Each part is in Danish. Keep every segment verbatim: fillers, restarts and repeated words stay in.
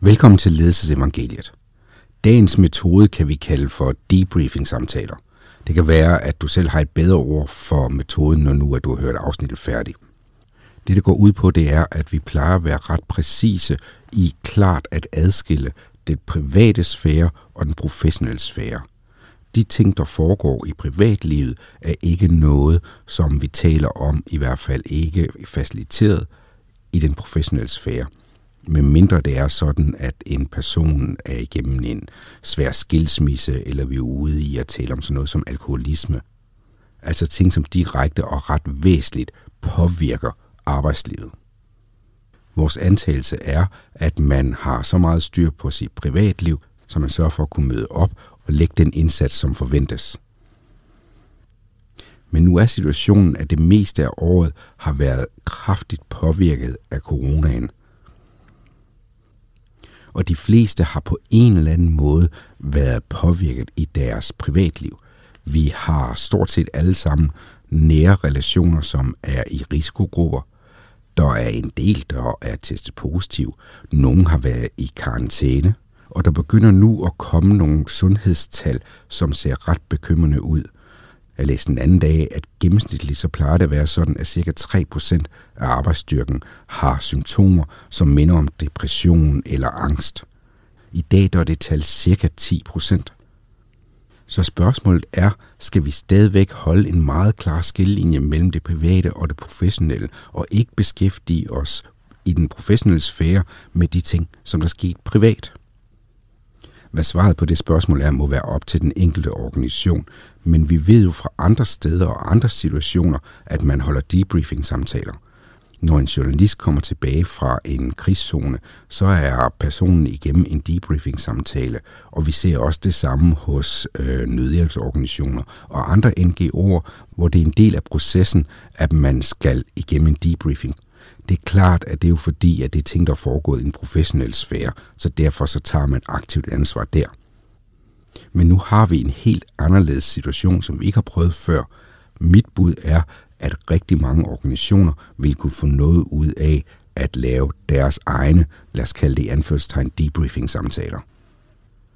Velkommen til Ledelsesevangeliet. Dagens metode kan vi kalde for debriefing-samtaler. Det kan være, at du selv har et bedre ord for metoden, når nu at du har hørt afsnittet færdigt. Det, det går ud på, det er, at vi plejer at være ret præcise i klart at adskille den private sfære og den professionelle sfære. De ting, der foregår i privatlivet, er ikke noget, som vi taler om, i hvert fald ikke faciliteret i den professionelle sfære. Medmindre det er sådan, at en person er igennem en svær skilsmisse, eller vi er ude i at tale om sådan noget som alkoholisme. Altså ting, som direkte og ret væsentligt påvirker arbejdslivet. Vores antagelse er, at man har så meget styr på sit privatliv, så man sørger for at kunne møde op og lægge den indsats, som forventes. Men nu er situationen, at det meste af året har været kraftigt påvirket af coronaen. Og de fleste har på en eller anden måde været påvirket i deres privatliv. Vi har stort set alle sammen nære relationer, som er i risikogrupper. Der er en del, der er testet positiv. Nogle har været i karantæne. Og der begynder nu at komme nogle sundhedstal, som ser ret bekymrende ud. Jeg læste den anden dag, at gennemsnitligt så plejer det at være sådan, at cirka tre procent af arbejdsstyrken har symptomer, som minder om depression eller angst. I dag der er det tal cirka ti procent. Så spørgsmålet er, skal vi stadigvæk holde en meget klar skillelinje mellem det private og det professionelle, og ikke beskæftige os i den professionelle sfære med de ting, som der skete privat? Hvad svaret på det spørgsmål er, må være op til den enkelte organisation, men vi ved jo fra andre steder og andre situationer, at man holder debriefing-samtaler. Når en journalist kommer tilbage fra en krigszone, så er personen igennem en debriefing-samtale, og vi ser også det samme hos øh, nødhjælpsorganisationer og andre N G O'er, hvor det er en del af processen, at man skal igennem en debriefing. Det er klart, at det er jo fordi, at det er ting, der er foregået i en professionel sfære, så derfor så tager man aktivt ansvar der. Men nu har vi en helt anderledes situation, som vi ikke har prøvet før. Mit bud er, at rigtig mange organisationer vil kunne få noget ud af at lave deres egne, lad os kalde det i anførselstegn, debriefing-samtaler.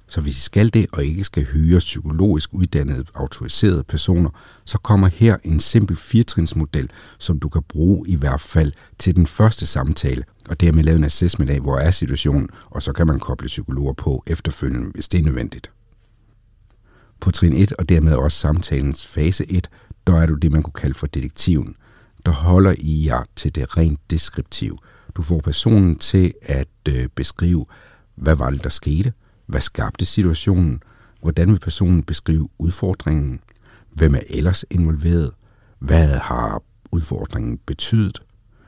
Så hvis I skal det og ikke skal hyre psykologisk uddannede, autoriserede personer, så kommer her en simpel firtrinsmodel, som du kan bruge i hvert fald til den første samtale, og dermed lave en assessment af, hvor er situationen, og så kan man koble psykologer på efterfølgende, hvis det er nødvendigt. På trin et, og dermed også samtalens fase et, der er du det, man kunne kalde for detektiven. Der holder I jer til det rent deskriptive. Du får personen til at beskrive, hvad var det, der skete? Hvad skabte situationen? Hvordan vil personen beskrive udfordringen? Hvem er ellers involveret? Hvad har udfordringen betydet?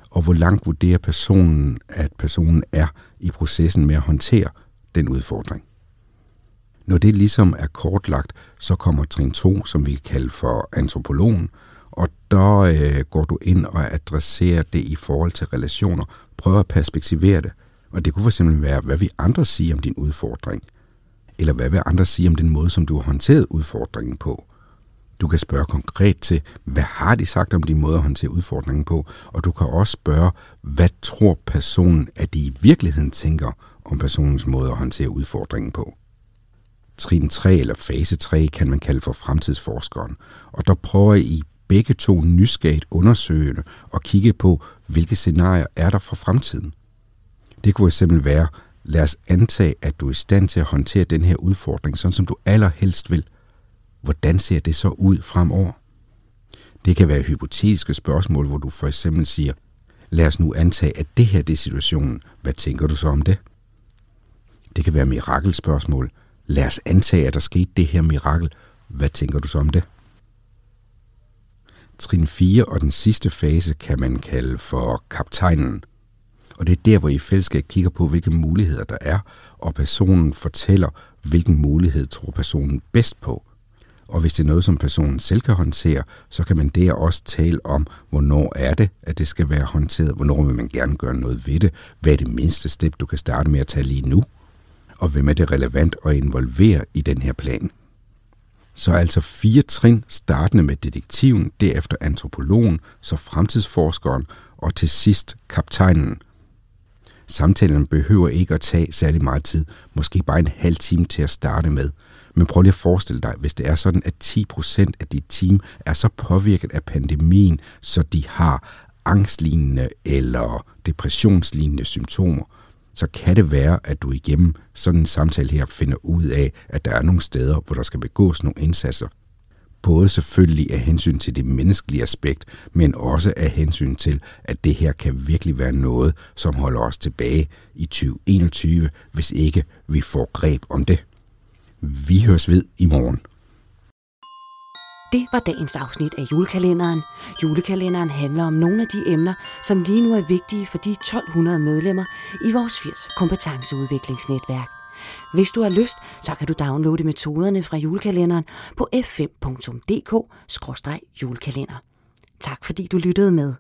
Og hvor langt vurderer personen, at personen er i processen med at håndtere den udfordring? Når det ligesom er kortlagt, så kommer trin to, som vi kan kalde for antropologen, og der øh, går du ind og adresserer det i forhold til relationer. Prøv at perspektivere det. Og det kunne for eksempel være, hvad vi andre siger om din udfordring, eller hvad vil andre sige om den måde, som du har håndteret udfordringen på. Du kan spørge konkret til, hvad har de sagt om din måde at håndtere udfordringen på, og du kan også spørge, hvad tror personen, at de i virkeligheden tænker om personens måde at håndtere udfordringen på. Trin tre eller fase tre kan man kalde for fremtidsforskeren, og der prøver I begge to nysgerrigt undersøgende og kigge på, hvilke scenarier er der for fremtiden. Det kunne fx være, lad os antage, at du er i stand til at håndtere den her udfordring, sådan som du allerhelst vil. Hvordan ser det så ud fremover? Det kan være hypotetiske spørgsmål, hvor du for eksempel siger, lad os nu antage, at det her det er situationen. Hvad tænker du så om det? Det kan være mirakelspørgsmål. Lad os antage, at der skete det her mirakel. Hvad tænker du så om det? Trin fire og den sidste fase kan man kalde for kaptajnen. Og det er der, hvor I i fællesskab kigger på, hvilke muligheder der er, og personen fortæller, hvilken mulighed tror personen bedst på. Og hvis det er noget, som personen selv kan håndtere, så kan man der også tale om, hvornår er det, at det skal være håndteret, hvornår vil man gerne gøre noget ved det, hvad er det mindste step, du kan starte med at tage lige nu, og hvem er det relevant at involvere i den her plan. Så altså fire trin, startende med detektiven, derefter antropologen, så fremtidsforskeren og til sidst kaptajnen. Samtalen behøver ikke at tage særlig meget tid, måske bare en halv time til at starte med. Men prøv lige at forestille dig, hvis det er sådan, at ti procent af dit team er så påvirket af pandemien, så de har angstlignende eller depressionslignende symptomer, så kan det være, at du igennem sådan en samtale her finder ud af, at der er nogle steder, hvor der skal begås nogle indsatser. Både selvfølgelig af hensyn til det menneskelige aspekt, men også af hensyn til, at det her kan virkelig være noget, som holder os tilbage i tyve enogtyve, hvis ikke vi får greb om det. Vi høres ved i morgen. Det var dagens afsnit af julekalenderen. Julekalenderen handler om nogle af de emner, som lige nu er vigtige for de tolv hundrede medlemmer i vores firs kompetenceudviklingsnetværk. Hvis du har lyst, så kan du downloade metoderne fra julekalenderen på f fem punktum d k skråstreg julekalender. Tak fordi du lyttede med.